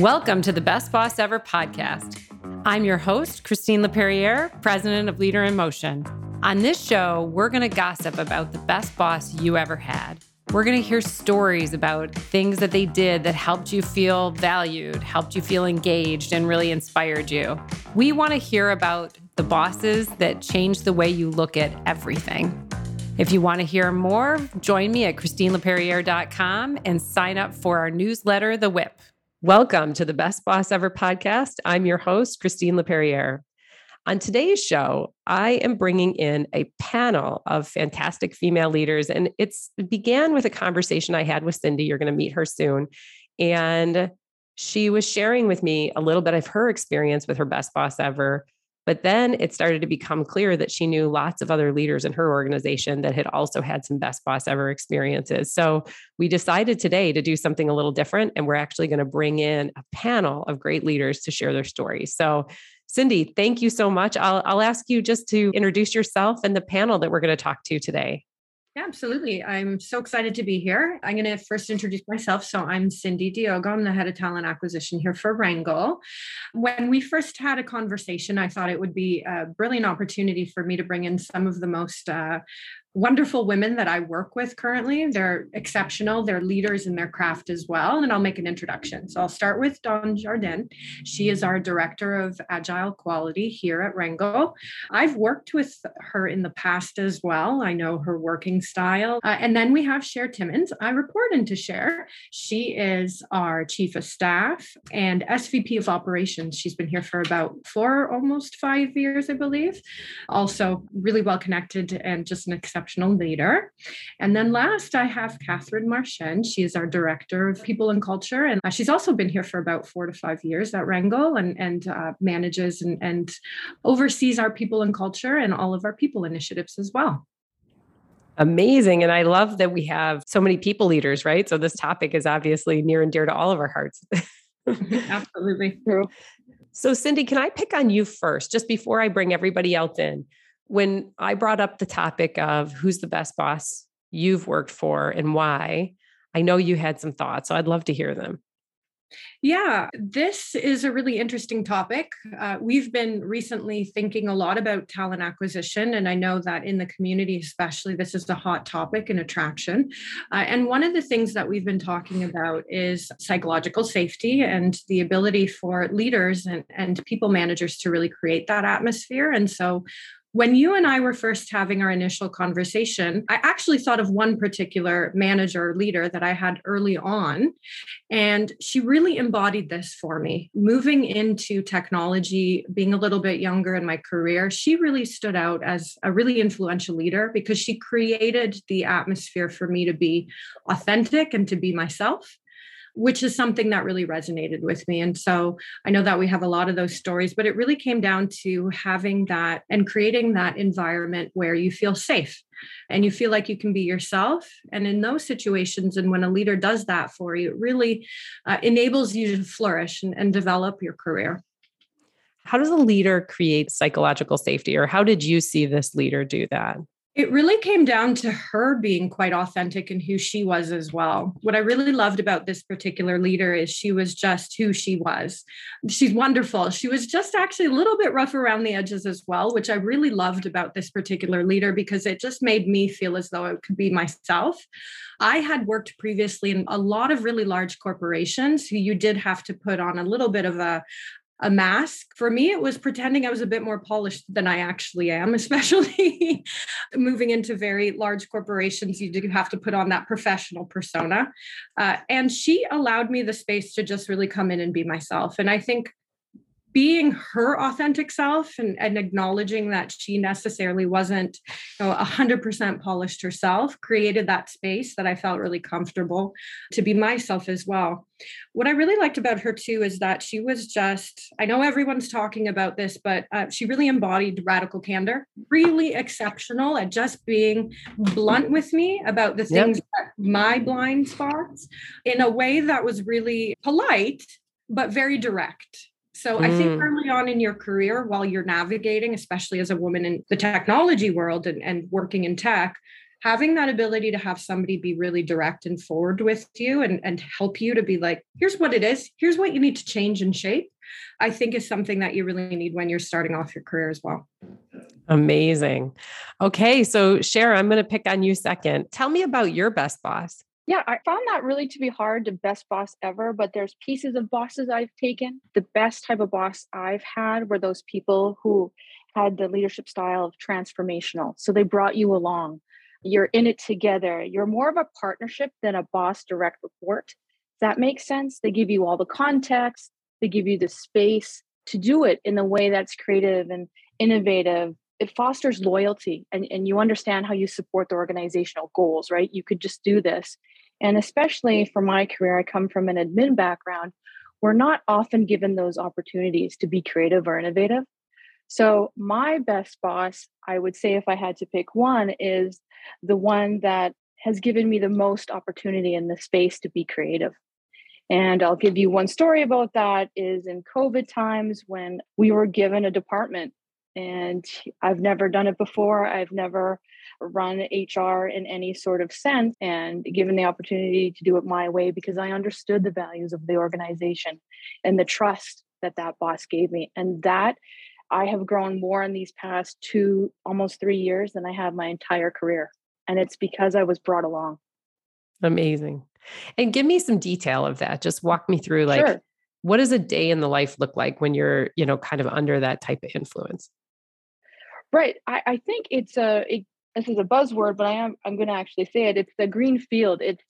Welcome to the Best Boss Ever podcast. I'm your host, Christine LaPerrière, president of Leader in Motion. On this show, we're going to gossip about the best boss you ever had. We're going to hear stories about things that they did that helped you feel valued, helped you feel engaged, and really inspired you. We want to hear about the bosses that changed the way you look at everything. If you want to hear more, join me at ChristineLaPerriere.com and sign up for our newsletter, The Whip. Welcome to the Best Boss Ever podcast. I'm your host, Christine LaPerriere. On today's show, I am bringing in a panel of fantastic female leaders. And it began with a conversation I had with Cindy. You're going to meet her soon. And she was sharing with me a little bit of her experience with her Best Boss Ever. But then it started to become clear that she knew lots of other leaders in her organization that had also had some Best Boss Ever experiences. So we decided today to do something a little different, and we're actually going to bring in a panel of great leaders to share their stories. So Cindy, thank you so much. I'll ask you just to introduce yourself and the panel that we're going to talk to today. Yeah, absolutely. I'm so excited to be here. I'm going to first introduce myself. So I'm Cindy Diogo. I'm the head of talent acquisition here for Wrangle. When we first had a conversation, I thought it would be a brilliant opportunity for me to bring in some of the most wonderful women that I work with currently. They're exceptional. They're leaders in their craft as well. And I'll make an introduction. So I'll start with Dawn Jardin. She is our director of agile quality here at Wrangle. I've worked with her in the past as well. I know her working style. And then we have Cher Timmons. I report into Cher. She is our chief of staff and SVP of operations. She's been here for about almost five years, I believe. Also really well connected and just an exceptional leader. And then last, I have Catherine Marchand. She is our director of people and culture. And she's also been here for about 4 to 5 years at Wrangle and manages and oversees our people and culture and all of our people initiatives as well. Amazing. And I love that we have so many people leaders, right? So this topic is obviously near and dear to all of our hearts. Absolutely. True. So Cindy, can I pick on you first, just before I bring everybody else in? When I brought up the topic of who's the best boss you've worked for and why, I know you had some thoughts, so I'd love to hear them. Yeah, this is a really interesting topic. We've been recently thinking a lot about talent acquisition, and I know that in the community especially, this is a hot topic in attraction. And one of the things that we've been talking about is psychological safety and the ability for leaders and people managers to really create that atmosphere. And so when you and I were first having our initial conversation, I actually thought of one particular manager leader that I had early on, and she really embodied this for me. Moving into technology, being a little bit younger in my career, she really stood out as a really influential leader because she created the atmosphere for me to be authentic and to be myself, which is something that really resonated with me. And so I know that we have a lot of those stories, but it really came down to having that and creating that environment where you feel safe and you feel like you can be yourself. And in those situations, and when a leader does that for you, it really enables you to flourish and develop your career. How does a leader create psychological safety, or how did you see this leader do that? It really came down to her being quite authentic in who she was as well. What I really loved about this particular leader is she was just who she was. She's wonderful. She was just actually a little bit rough around the edges as well, which I really loved about this particular leader because it just made me feel as though it could be myself. I had worked previously in a lot of really large corporations who you did have to put on a little bit of a mask. For me, it was pretending I was a bit more polished than I actually am, especially moving into very large corporations. You do have to put on that professional persona. And she allowed me the space to just really come in and be myself. And I think being her authentic self and acknowledging that she necessarily wasn't 100% polished herself created that space that I felt really comfortable to be myself as well. What I really liked about her too is that she was just, I know everyone's talking about this, but she really embodied radical candor, really exceptional at just being blunt with me about the things that my blind spots in a way that was really polite, but very direct. So I think early on in your career, while you're navigating, especially as a woman in the technology world and working in tech, having that ability to have somebody be really direct and forward with you and help you to be like, here's what it is, here's what you need to change and shape, I think is something that you really need when you're starting off your career as well. Amazing. Okay. So Cher, I'm going to pick on you second. Tell me about your best boss. Yeah, I found that really to be hard, the best boss ever, but there's pieces of bosses I've taken. The best type of boss I've had were those people who had the leadership style of transformational. So they brought you along. You're in it together. You're more of a partnership than a boss direct report. Does that make sense? They give you all the context. They give you the space to do it in a way that's creative and innovative. It fosters loyalty and you understand how you support the organizational goals, right? You could just do this. And especially for my career, I come from an admin background. We're not often given those opportunities to be creative or innovative. So my best boss, I would say, if I had to pick one, is the one that has given me the most opportunity in the space to be creative. And I'll give you one story about that is in COVID times when we were given a department and I've never done it before. I've never run HR in any sort of sense and given the opportunity to do it my way because I understood the values of the organization and the trust that that boss gave me. And that I have grown more in these past two, almost 3 years than I have my entire career. And it's because I was brought along. Amazing. And give me some detail of that. Just walk me through, like, sure, what does a day in the life look like when you're, you know, kind of under that type of influence? Right. I think this is a buzzword, but I'm going to actually say it. It's the green field. It's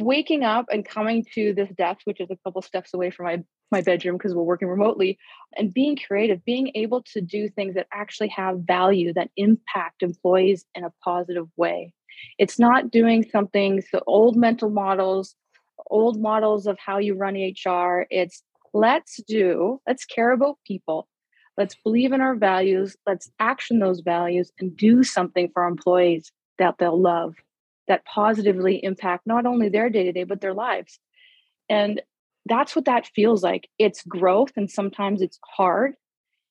waking up and coming to this desk, which is a couple steps away from my bedroom because we're working remotely, and being creative, being able to do things that actually have value, that impact employees in a positive way. It's not doing something, so old mental models, old models of how you run HR. It's let's care about people. Let's believe in our values. Let's action those values and do something for our employees that they'll love, that positively impact not only their day-to-day, but their lives. And that's what that feels like. It's growth. And sometimes it's hard.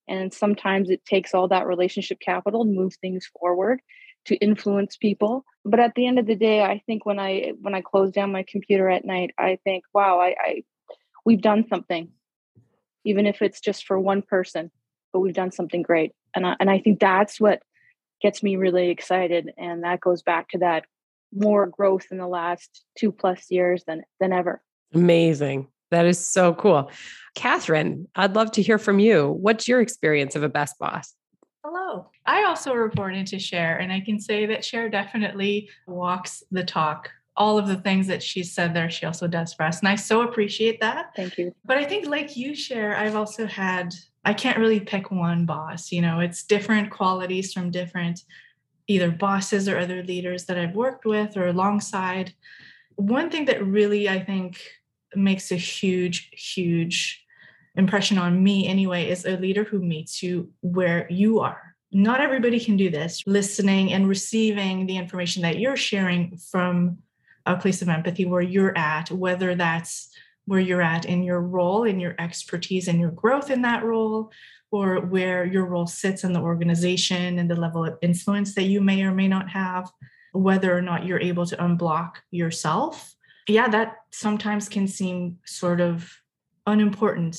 And sometimes it takes all that relationship capital to move things forward, to influence people. But at the end of the day, I think when I close down my computer at night, I think, wow, we've done something, even if it's just for one person, but we've done something great. And I think that's what gets me really excited. And that goes back to that more growth in the last 2+ years than ever. Amazing. That is so cool. Catherine, I'd love to hear from you. What's your experience of a best boss? Hello. I also reported to Cher, and I can say that Cher definitely walks the talk. All of the things that she said there, she also does for us. And I so appreciate that. Thank you. But I think like you, Cher, I've also had, I can't really pick one boss. You know, it's different qualities from different either bosses or other leaders that I've worked with or alongside. One thing that really, I think, makes a huge, huge impression on me anyway is a leader who meets you where you are. Not everybody can do this, listening and receiving the information that you're sharing from a place of empathy where you're at, whether that's where you're at in your role, in your expertise and your growth in that role, or where your role sits in the organization and the level of influence that you may or may not have, whether or not you're able to unblock yourself. Yeah, that sometimes can seem sort of unimportant,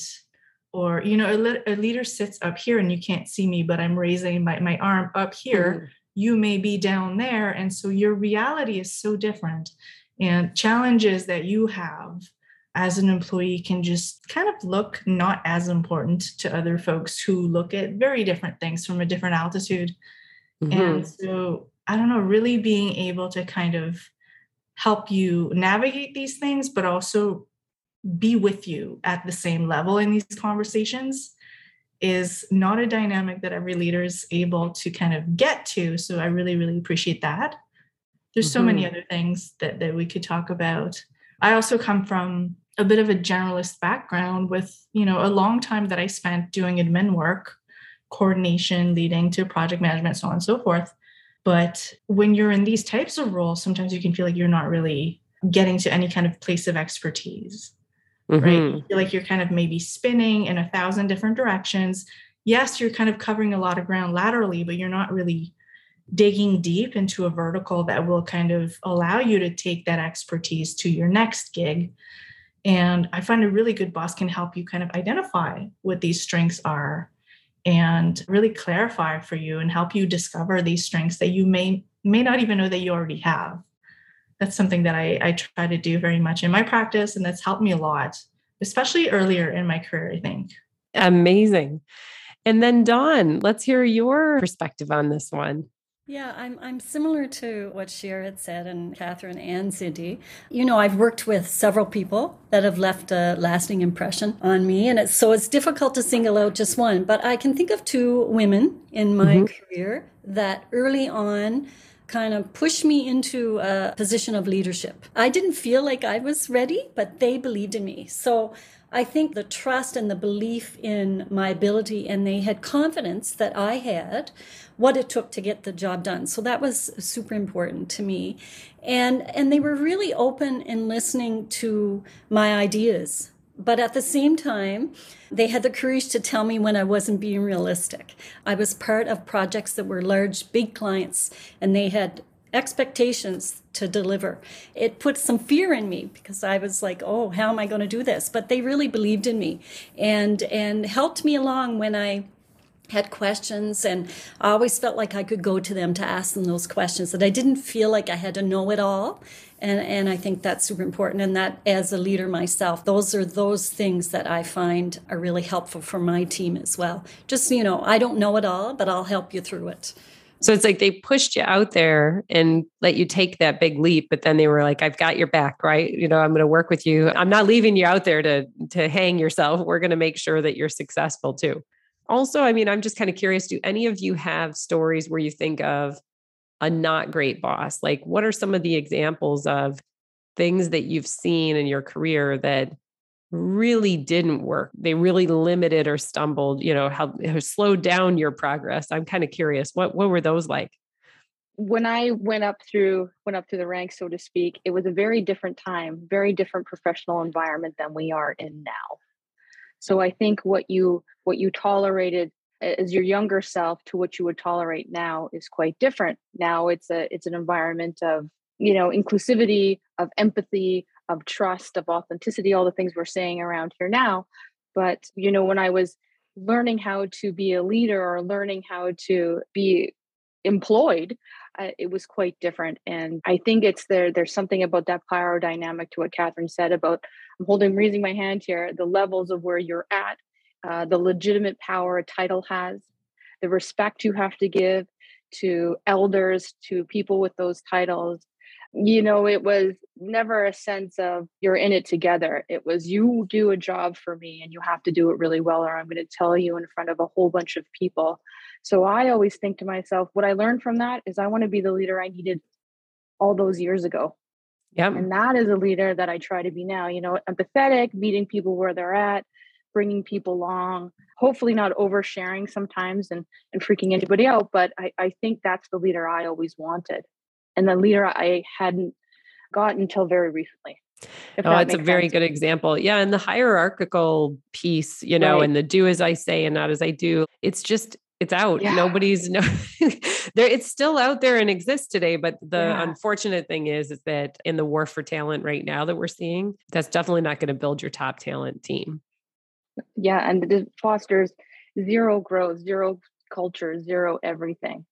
or, you know, a leader sits up here and you can't see me, but I'm raising my arm up here. Mm-hmm. You may be down there. And so your reality is so different, and challenges that you have as an employee can just kind of look not as important to other folks who look at very different things from a different altitude. Mm-hmm. And so, I don't know, really being able to kind of help you navigate these things, but also be with you at the same level in these conversations is not a dynamic that every leader is able to kind of get to. So I really, really appreciate that. There's so many other things that we could talk about. I also come from a bit of a generalist background with, you know, a long time that I spent doing admin work, coordination, leading to project management, so on and so forth. But when you're in these types of roles, sometimes you can feel like you're not really getting to any kind of place of expertise, right? You feel like you're kind of maybe spinning in 1,000 different directions. Yes, you're kind of covering a lot of ground laterally, but you're not really digging deep into a vertical that will kind of allow you to take that expertise to your next gig. And I find a really good boss can help you kind of identify what these strengths are and really clarify for you and help you discover these strengths that you may not even know that you already have. That's something that I try to do very much in my practice, and that's helped me a lot, especially earlier in my career, I think. Amazing. And then Dawn, let's hear your perspective on this one. Yeah, I'm similar to what Cher had said, and Catherine and Cindy. You know, I've worked with several people that have left a lasting impression on me, and it's difficult to single out just one. But I can think of two women in my career that early on kind of pushed me into a position of leadership. I didn't feel like I was ready, but they believed in me. So I think the trust and the belief in my ability, and they had confidence that I had what it took to get the job done. So that was super important to me. And they were really open in listening to my ideas. But at the same time, they had the courage to tell me when I wasn't being realistic. I was part of projects that were large, big clients, and they had expectations to deliver. It put some fear in me because I was like, oh, how am I going to do this? But they really believed in me and helped me along when I had questions, and I always felt like I could go to them to ask them those questions, that I didn't feel like I had to know it all. And I think that's super important. And that as a leader myself, those are those things that I find are really helpful for my team as well. Just, you know, I don't know it all, but I'll help you through it. So it's like they pushed you out there and let you take that big leap, but then they were like, I've got your back, right? You know, I'm going to work with you. I'm not leaving you out there to hang yourself. We're going to make sure that you're successful too. Also, I mean, I'm just kind of curious, do any of you have stories where you think of a not great boss? Like, what are some of the examples of things that you've seen in your career that really didn't work? They really limited or stumbled, you know, how slowed down your progress. I'm kind of curious, what were those like? When I went up through the ranks, so to speak, it was a very different time, very different professional environment than we are in now. So I think what you tolerated as your younger self to what you would tolerate now is quite different. Now it's an environment of, you know, inclusivity, of empathy, of trust, of authenticity, all the things we're saying around here now. But, you know, when I was learning how to be a leader or learning how to be employed, it was quite different. And I think there's something about that pyrodynamic to what Catherine said about, raising my hand here, the levels of where you're at, the legitimate power a title has, the respect you have to give to elders, to people with those titles. You know, it was never a sense of you're in it together. It was you do a job for me and you have to do it really well, or I'm going to tell you in front of a whole bunch of people. So I always think to myself, what I learned from that is I want to be the leader I needed all those years ago. Yep. And that is a leader that I try to be now, you know, empathetic, meeting people where they're at, bringing people along, hopefully not oversharing sometimes and freaking anybody out. But I think that's the leader I always wanted. And the leader I hadn't gotten until very recently. Oh, it's a very good example. Yeah. And the hierarchical piece, you know, and the do as I say and not as I do, it's just, it's out. Yeah. It's still out there and exists today. But the unfortunate thing is that in the war for talent right now that we're seeing, that's definitely not going to build your top talent team. Yeah. And it fosters zero growth, zero culture, zero everything.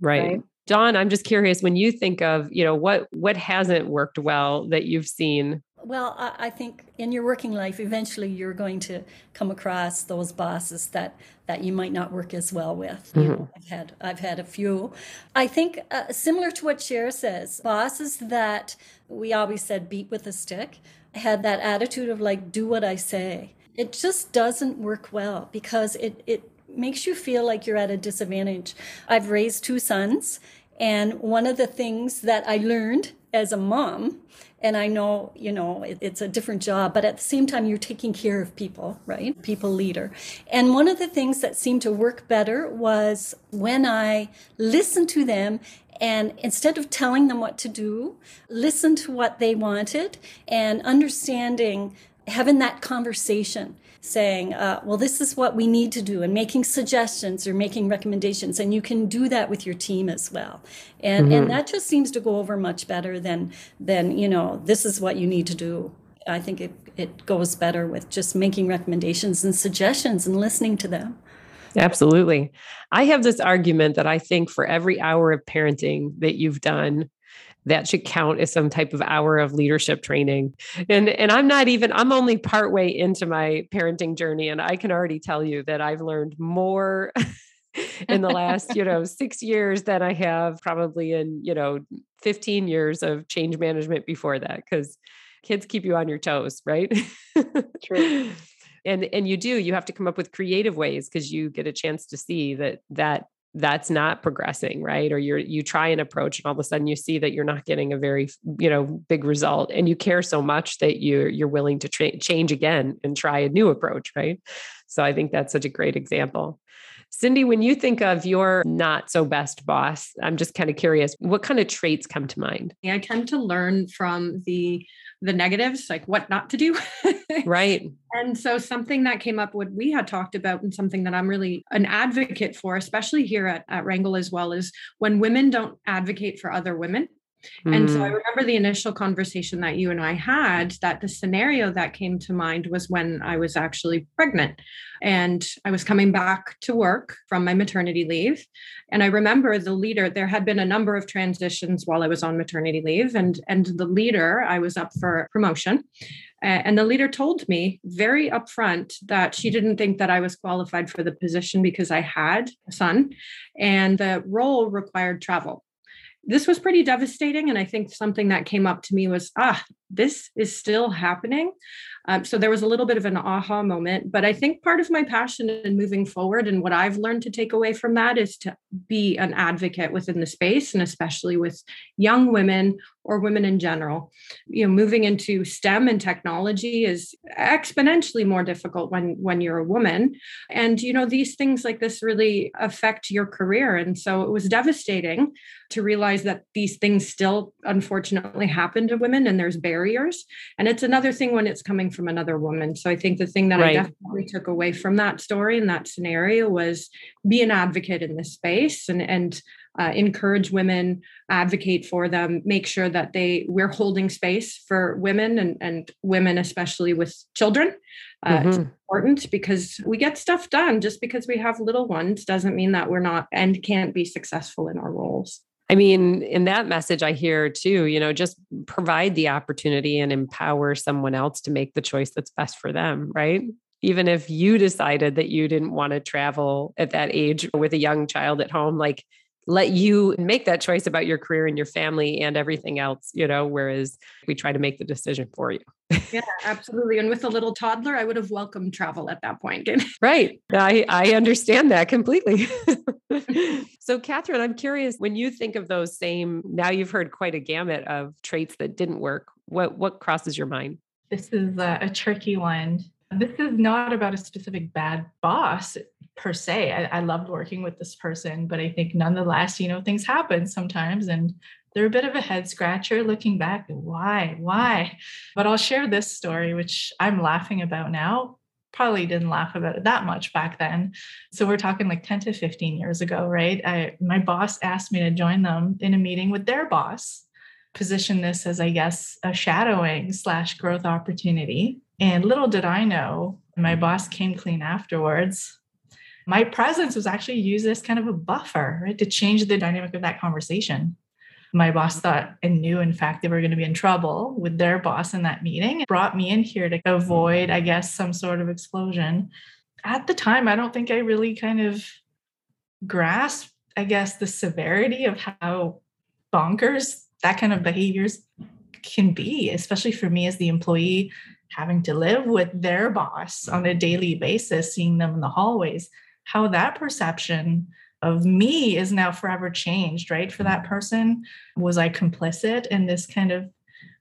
Right? Dawn, I'm just curious, when you think of, you know, what hasn't worked well that you've seen? Well, I think in your working life, eventually you're going to come across those bosses that you might not work as well with. Mm-hmm. You know, I've had a few. I think similar to what Cher says, bosses that we always said beat with a stick had that attitude of like, do what I say. It just doesn't work well because it makes you feel like you're at a disadvantage. I've raised two sons, and one of the things that I learned as a mom, and I know, you know, it's a different job, but at the same time, you're taking care of people, right? People leader. And one of the things that seemed to work better was when I listened to them, and instead of telling them what to do, listened to what they wanted and understanding having that conversation, saying, well, this is what we need to do, and making suggestions or making recommendations. And you can do that with your team as well. And mm-hmm. and that just seems to go over much better than, you know, this is what you need to do. I think it goes better with just making recommendations and suggestions and listening to them. Absolutely. I have this argument that I think for every hour of parenting that you've done, that should count as some type of hour of leadership training. And I'm only partway into my parenting journey. And I can already tell you that I've learned more in the last, 6 years than I have probably in, 15 years of change management before that, because kids keep you on your toes, right? True. And you have to come up with creative ways, because you get a chance to see that's not progressing, right? Or you try an approach and all of a sudden you see that you're not getting a very, big result, and you care so much that you're willing to change again and try a new approach, right? So I think that's such a great example. Cindy, when you think of your not so best boss, I'm just kind of curious, what kind of traits come to mind? I tend to learn from the negatives, like what not to do. Right. And so something that came up, what we had talked about, and something that I'm really an advocate for, especially here at Wrangle as well, is when women don't advocate for other women. And so I remember the initial conversation that you and I had, that the scenario that came to mind was when I was actually pregnant and I was coming back to work from my maternity leave. And I remember the leader, there had been a number of transitions while I was on maternity leave, and the leader, I was up for promotion. And the leader told me very upfront that she didn't think that I was qualified for the position because I had a son and the role required travel. This was pretty devastating. And I think something that came up to me was, this is still happening. So there was a little bit of an aha moment, but I think part of my passion in moving forward and what I've learned to take away from that is to be an advocate within the space, and especially with young women or women in general. Moving into STEM and technology is exponentially more difficult when you're a woman. And, these things like this really affect your career. And so it was devastating to realize that these things still unfortunately happen to women, and there's barriers. And it's another thing when it's coming from another woman. So I think the thing that right. I definitely took away from that story and that scenario was be an advocate in this space and encourage women, advocate for them, make sure that we're holding space for women and women, especially with children. It's important because we get stuff done. Just because we have little ones doesn't mean that we're not and can't be successful in our roles. I mean, in that message I hear too, just provide the opportunity and empower someone else to make the choice that's best for them, right? Even if you decided that you didn't want to travel at that age with a young child at home, like let you make that choice about your career and your family and everything else, whereas we try to make the decision for you. Yeah, absolutely. And with a little toddler, I would have welcomed travel at that point. Right. I understand that completely. So Catherine, I'm curious, when you think of those same, now you've heard quite a gamut of traits that didn't work. What crosses your mind? This is a tricky one. This is not about a specific bad boss per se. I loved working with this person, but I think nonetheless, things happen sometimes and they're a bit of a head scratcher looking back. Why? But I'll share this story, which I'm laughing about now. Probably didn't laugh about it that much back then. So we're talking like 10 to 15 years ago, right? My boss asked me to join them in a meeting with their boss, position this as, I guess, a shadowing / growth opportunity. And little did I know, my boss came clean afterwards. My presence was actually used as kind of a buffer, right, to change the dynamic of that conversation. My boss thought and knew, in fact, they were going to be in trouble with their boss in that meeting. It brought me in here to avoid, I guess, some sort of explosion. At the time, I don't think I really kind of grasped, I guess, the severity of how bonkers that kind of behaviors can be, especially for me as the employee, having to live with their boss on a daily basis, seeing them in the hallways, how that perception of me is now forever changed, right? For that person, was I complicit in this kind of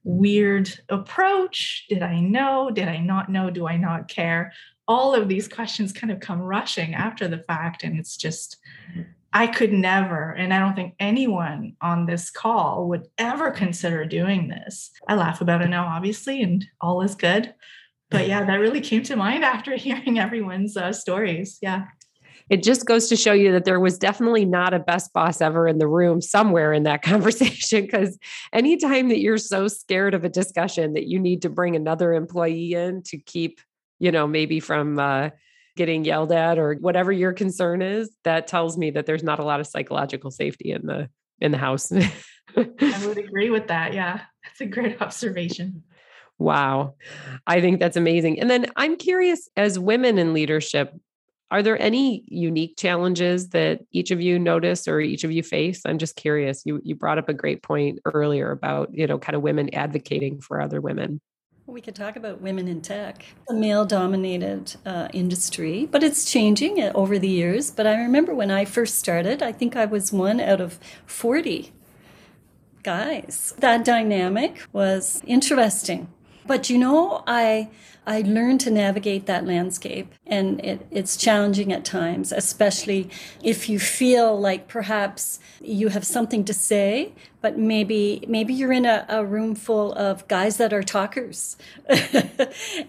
weird approach? Did I know? Did I not know? Do I not care? All of these questions kind of come rushing after the fact. And it's just, I could never, and I don't think anyone on this call would ever consider doing this. I laugh about it now, obviously, and all is good. But yeah, that really came to mind after hearing everyone's stories. Yeah. It just goes to show you that there was definitely not a best boss ever in the room somewhere in that conversation, because anytime that you're so scared of a discussion that you need to bring another employee in to keep, you know, maybe from getting yelled at or whatever your concern is, that tells me that there's not a lot of psychological safety in the house. I would agree with that. Yeah, that's a great observation. Wow. I think that's amazing. And then I'm curious, as women in leadership, are there any unique challenges that each of you notice or each of you face? I'm just curious. You brought up a great point earlier about, you know, kind of women advocating for other women. We could talk about women in tech, a male-dominated industry, but it's changing over the years. But I remember when I first started, I think I was one out of 40 guys. That dynamic was interesting. But, you know, I learned to navigate that landscape, and it's challenging at times, especially if you feel like perhaps you have something to say, but maybe you're in a room full of guys that are talkers,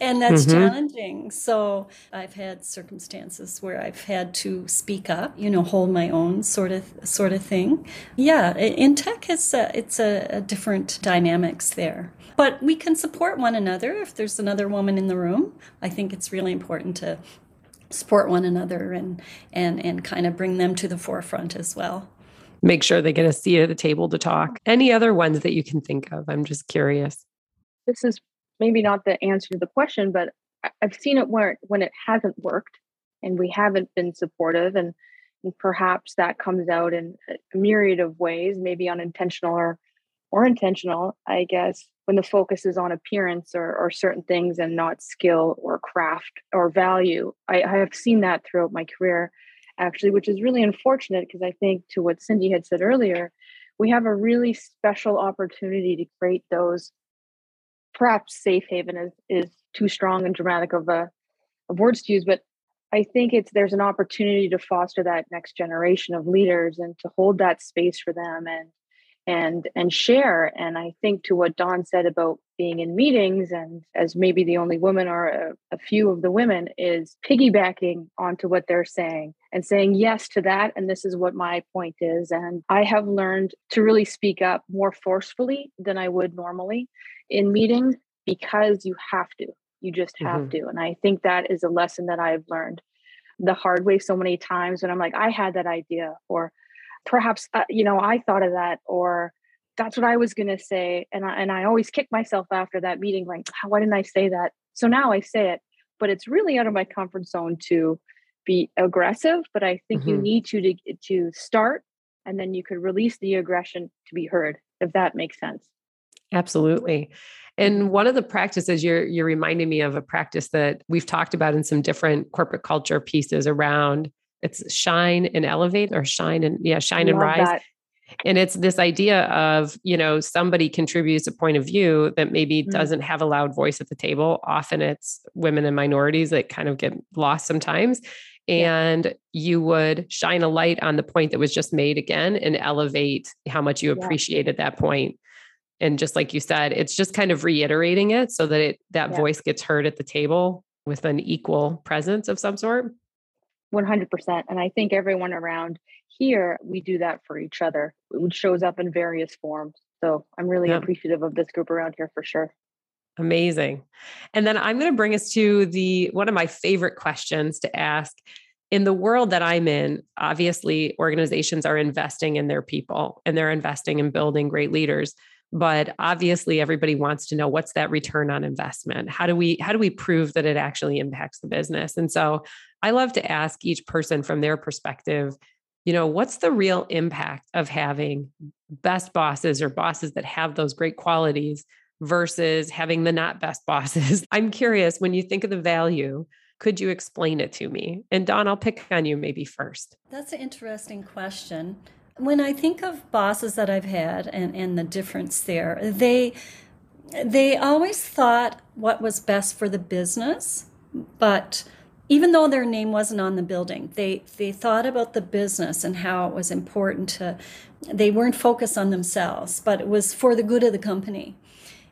and that's challenging. So I've had circumstances where I've had to speak up, you know, hold my own sort of thing. Yeah, in tech, it's a different dynamics there. But we can support one another if there's another woman in the room. I think it's really important to support one another and kind of bring them to the forefront as well. Make sure they get a seat at the table to talk. Any other ones that you can think of? I'm just curious. This is maybe not the answer to the question, but I've seen it where when it hasn't worked and we haven't been supportive, and perhaps that comes out in a myriad of ways, maybe unintentional or intentional, I guess, when the focus is on appearance or certain things and not skill or craft or value. I have seen that throughout my career, actually, which is really unfortunate, because I think to what Cindy had said earlier, we have a really special opportunity to create those, perhaps safe haven is too strong and dramatic of words to use, but I think there's an opportunity to foster that next generation of leaders and to hold that space for them and share. And I think to what Dawn said about being in meetings and as maybe the only woman or a few of the women, is piggybacking onto what they're saying and saying yes to that. And this is what my point is. And I have learned to really speak up more forcefully than I would normally in meetings, because you have to, you just have to. And I think that is a lesson that I've learned the hard way so many times when I'm like, I had that idea, or perhaps, you know, I thought of that, or that's what I was going to say. And I always kick myself after that meeting, like, why didn't I say that? So now I say it, but it's really out of my comfort zone to be aggressive. But I think you need to start, and then you could release the aggression to be heard, if that makes sense. Absolutely. And one of the practices you're reminding me of, a practice that we've talked about in some different corporate culture pieces around, it's shine and elevate, or shine and rise. That. And it's this idea of, you know, somebody contributes a point of view that maybe doesn't have a loud voice at the table. Often it's women and minorities that kind of get lost sometimes. And you would shine a light on the point that was just made again, and elevate how much you appreciated that point. And just like you said, it's just kind of reiterating it so that that voice gets heard at the table with an equal presence of some sort. 100%. And I think everyone around here, we do that for each other, which shows up in various forms. So I'm really appreciative of this group around here for sure. Amazing. And then I'm going to bring us to one of my favorite questions to ask. In the world that I'm in, obviously organizations are investing in their people, and they're investing in building great leaders. But obviously everybody wants to know, what's that return on investment? How do we prove that it actually impacts the business? And so I love to ask each person from their perspective, you know, what's the real impact of having best bosses or bosses that have those great qualities versus having the not best bosses? I'm curious, when you think of the value, could you explain it to me? And Dawn, I'll pick on you maybe first. That's an interesting question. When I think of bosses that I've had and the difference there, they always thought what was best for the business, but even though their name wasn't on the building, they thought about the business and how it was important. They weren't focused on themselves, but it was for the good of the company.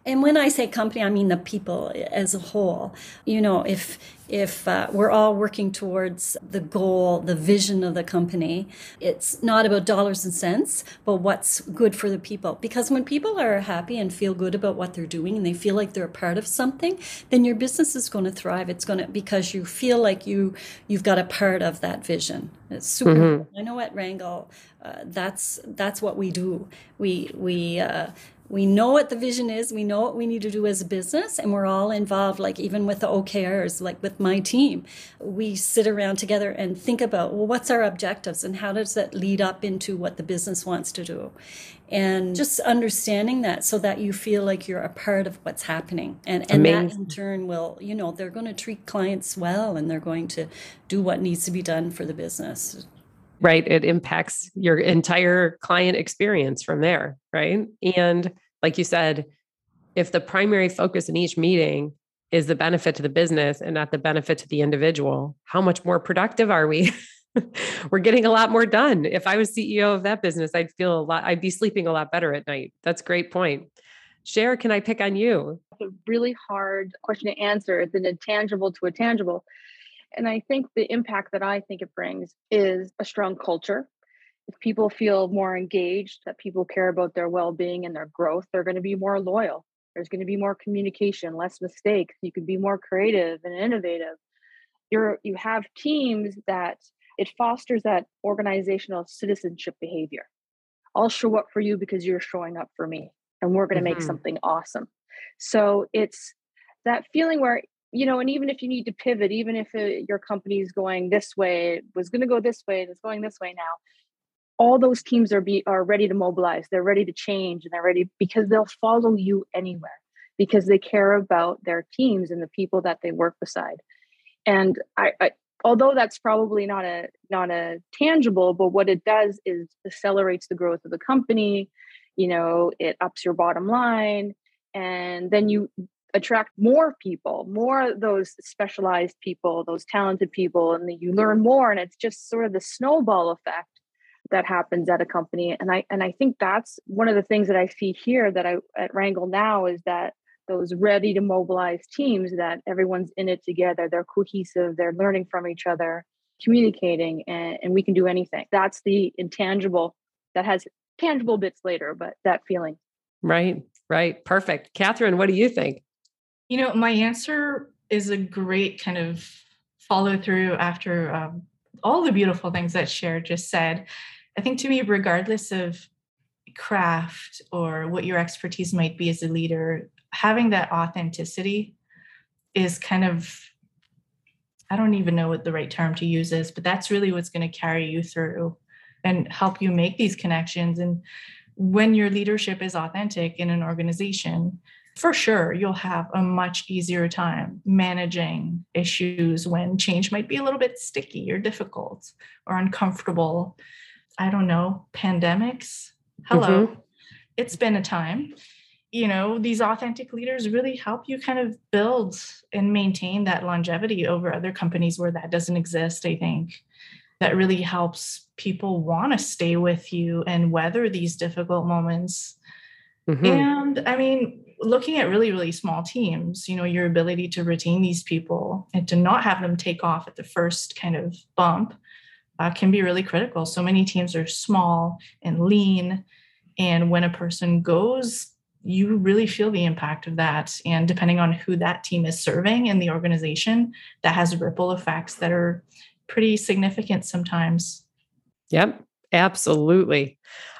And when I say company, I mean the people as a whole. You know, if we're all working towards the goal, the vision of the company, it's not about dollars and cents, but what's good for the people. Because when people are happy and feel good about what they're doing and they feel like they're a part of something, then your business is going to thrive. It's going to, because you feel like you've got a part of that vision. It's super. Mm-hmm. I know at Wrangle, that's what we do. We know what the vision is. We know what we need to do as a business, and we're all involved. Like even with the OKRs, like with my team, we sit around together and think about, well, what's our objectives and how does that lead up into what the business wants to do, and just understanding that so that you feel like you're a part of what's happening, and that in turn will, you know, they're going to treat clients well and they're going to do what needs to be done for the business. Right. It impacts your entire client experience from there. Right. And like you said, if the primary focus in each meeting is the benefit to the business and not the benefit to the individual, how much more productive are we? We're getting a lot more done. If I was CEO of that business, I'd be sleeping a lot better at night. That's a great point. Cher, can I pick on you? It's a really hard question to answer. It's an intangible to a tangible. And I think the impact that I think it brings is a strong culture. If people feel more engaged, that people care about their well-being and their growth, they're going to be more loyal. There's going to be more communication, less mistakes. You can be more creative and innovative. You have teams that it fosters that organizational citizenship behavior. I'll show up for you because you're showing up for me, and we're going to make something awesome. So it's that feeling where, you know, and even if you need to pivot, even if your company is going this way, it was going to go this way, and it's going this way now, all those teams are ready to mobilize. They're ready to change, and they're ready because they'll follow you anywhere because they care about their teams and the people that they work beside. And I although that's probably not a tangible, but what it does is accelerates the growth of the company. You know, it ups your bottom line, and then you attract more people, more of those specialized people, those talented people, and you learn more. And it's just sort of the snowball effect that happens at a company. And I think that's one of the things that I see here at Wrangle now is that those ready to mobilize teams, that everyone's in it together, they're cohesive, they're learning from each other, communicating, and we can do anything. That's the intangible that has tangible bits later, but that feeling. Right. Perfect. Catherine, what do you think? You know, my answer is a great kind of follow through after all the beautiful things that Cher just said. I think to me, regardless of craft or what your expertise might be as a leader, having that authenticity is kind of, I don't even know what the right term to use is, but that's really what's going to carry you through and help you make these connections. And when your leadership is authentic in an organization, for sure, you'll have a much easier time managing issues when change might be a little bit sticky or difficult or uncomfortable. I don't know, pandemics. Hello. Mm-hmm. It's been a time. You know, these authentic leaders really help you kind of build and maintain that longevity over other companies where that doesn't exist, I think. That really helps people want to stay with you and weather these difficult moments. Mm-hmm. And I mean, looking at really, really small teams, you know, your ability to retain these people and to not have them take off at the first kind of bump can be really critical. So many teams are small and lean. And when a person goes, you really feel the impact of that. And depending on who that team is serving in the organization, that has ripple effects that are pretty significant sometimes. Yep, absolutely.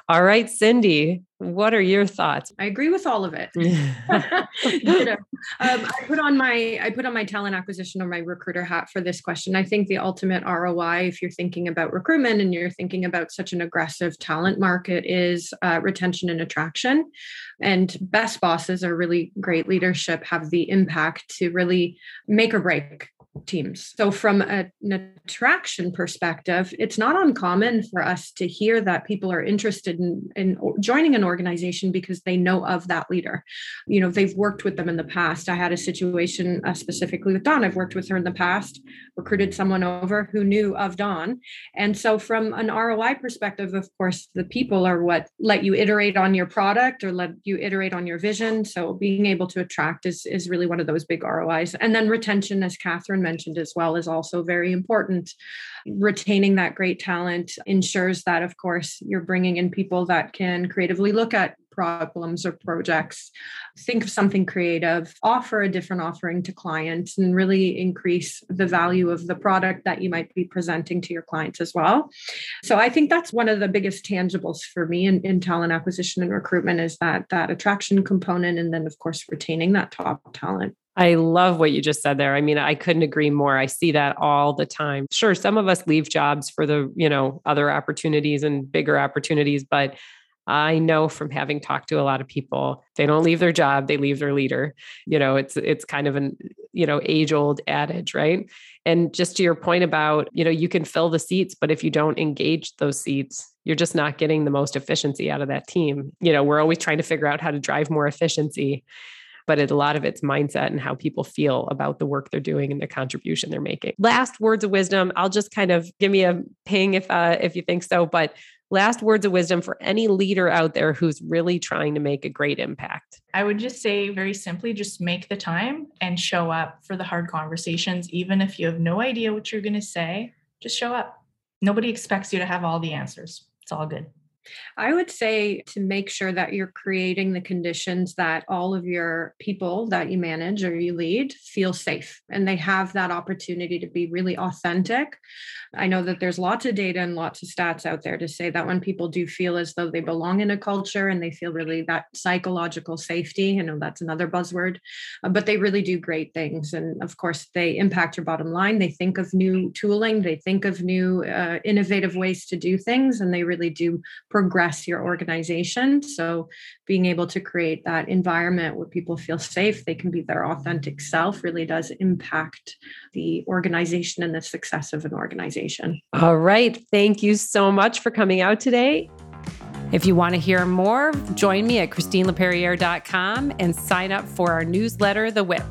All right, Cindy, what are your thoughts? I agree with all of it. You know, I put on my talent acquisition or my recruiter hat for this question. I think the ultimate ROI, if you're thinking about recruitment and you're thinking about such an aggressive talent market, is retention and attraction. And best bosses are really great leadership, have the impact to really make or break teams. So from an attraction perspective, it's not uncommon for us to hear that people are interested in joining an organization because they know of that leader. You know, they've worked with them in the past. I had a situation specifically with Dawn. I've worked with her in the past, recruited someone over who knew of Dawn. And so from an ROI perspective, of course, the people are what let you iterate on your product or let you iterate on your vision. So being able to attract is really one of those big ROIs. And then retention, as Catherine mentioned as well, is also very important. Retaining that great talent ensures that, of course, you're bringing in people that can creatively look at problems or projects, think of something creative, offer a different offering to clients, and really increase the value of the product that you might be presenting to your clients as well. So I think that's one of the biggest tangibles for me in talent acquisition and recruitment is that attraction component. And then, of course, retaining that top talent. I love what you just said there. I mean, I couldn't agree more. I see that all the time. Sure, some of us leave jobs for the, other opportunities and bigger opportunities, but I know from having talked to a lot of people, they don't leave their job, they leave their leader. It's kind of an, age-old adage, right? And just to your point about, you can fill the seats, but if you don't engage those seats, you're just not getting the most efficiency out of that team. We're always trying to figure out how to drive more efficiency, but a lot of it's mindset and how people feel about the work they're doing and the contribution they're making. Last words of wisdom. I'll just kind of give me a ping if you think so, but last words of wisdom for any leader out there who's really trying to make a great impact. I would just say very simply, just make the time and show up for the hard conversations. Even if you have no idea what you're going to say, just show up. Nobody expects you to have all the answers. It's all good. I would say to make sure that you're creating the conditions that all of your people that you manage or you lead feel safe and they have that opportunity to be really authentic. I know that there's lots of data and lots of stats out there to say that when people do feel as though they belong in a culture and they feel really that psychological safety, that's another buzzword, but they really do great things. And of course, they impact your bottom line. They think of new tooling, they think of new innovative ways to do things, and they really do progress your organization. So being able to create that environment where people feel safe, they can be their authentic self, really does impact the organization and the success of an organization. All right. Thank you so much for coming out today. If you want to hear more, join me at ChristineLaPerriere.com and sign up for our newsletter, The Whip.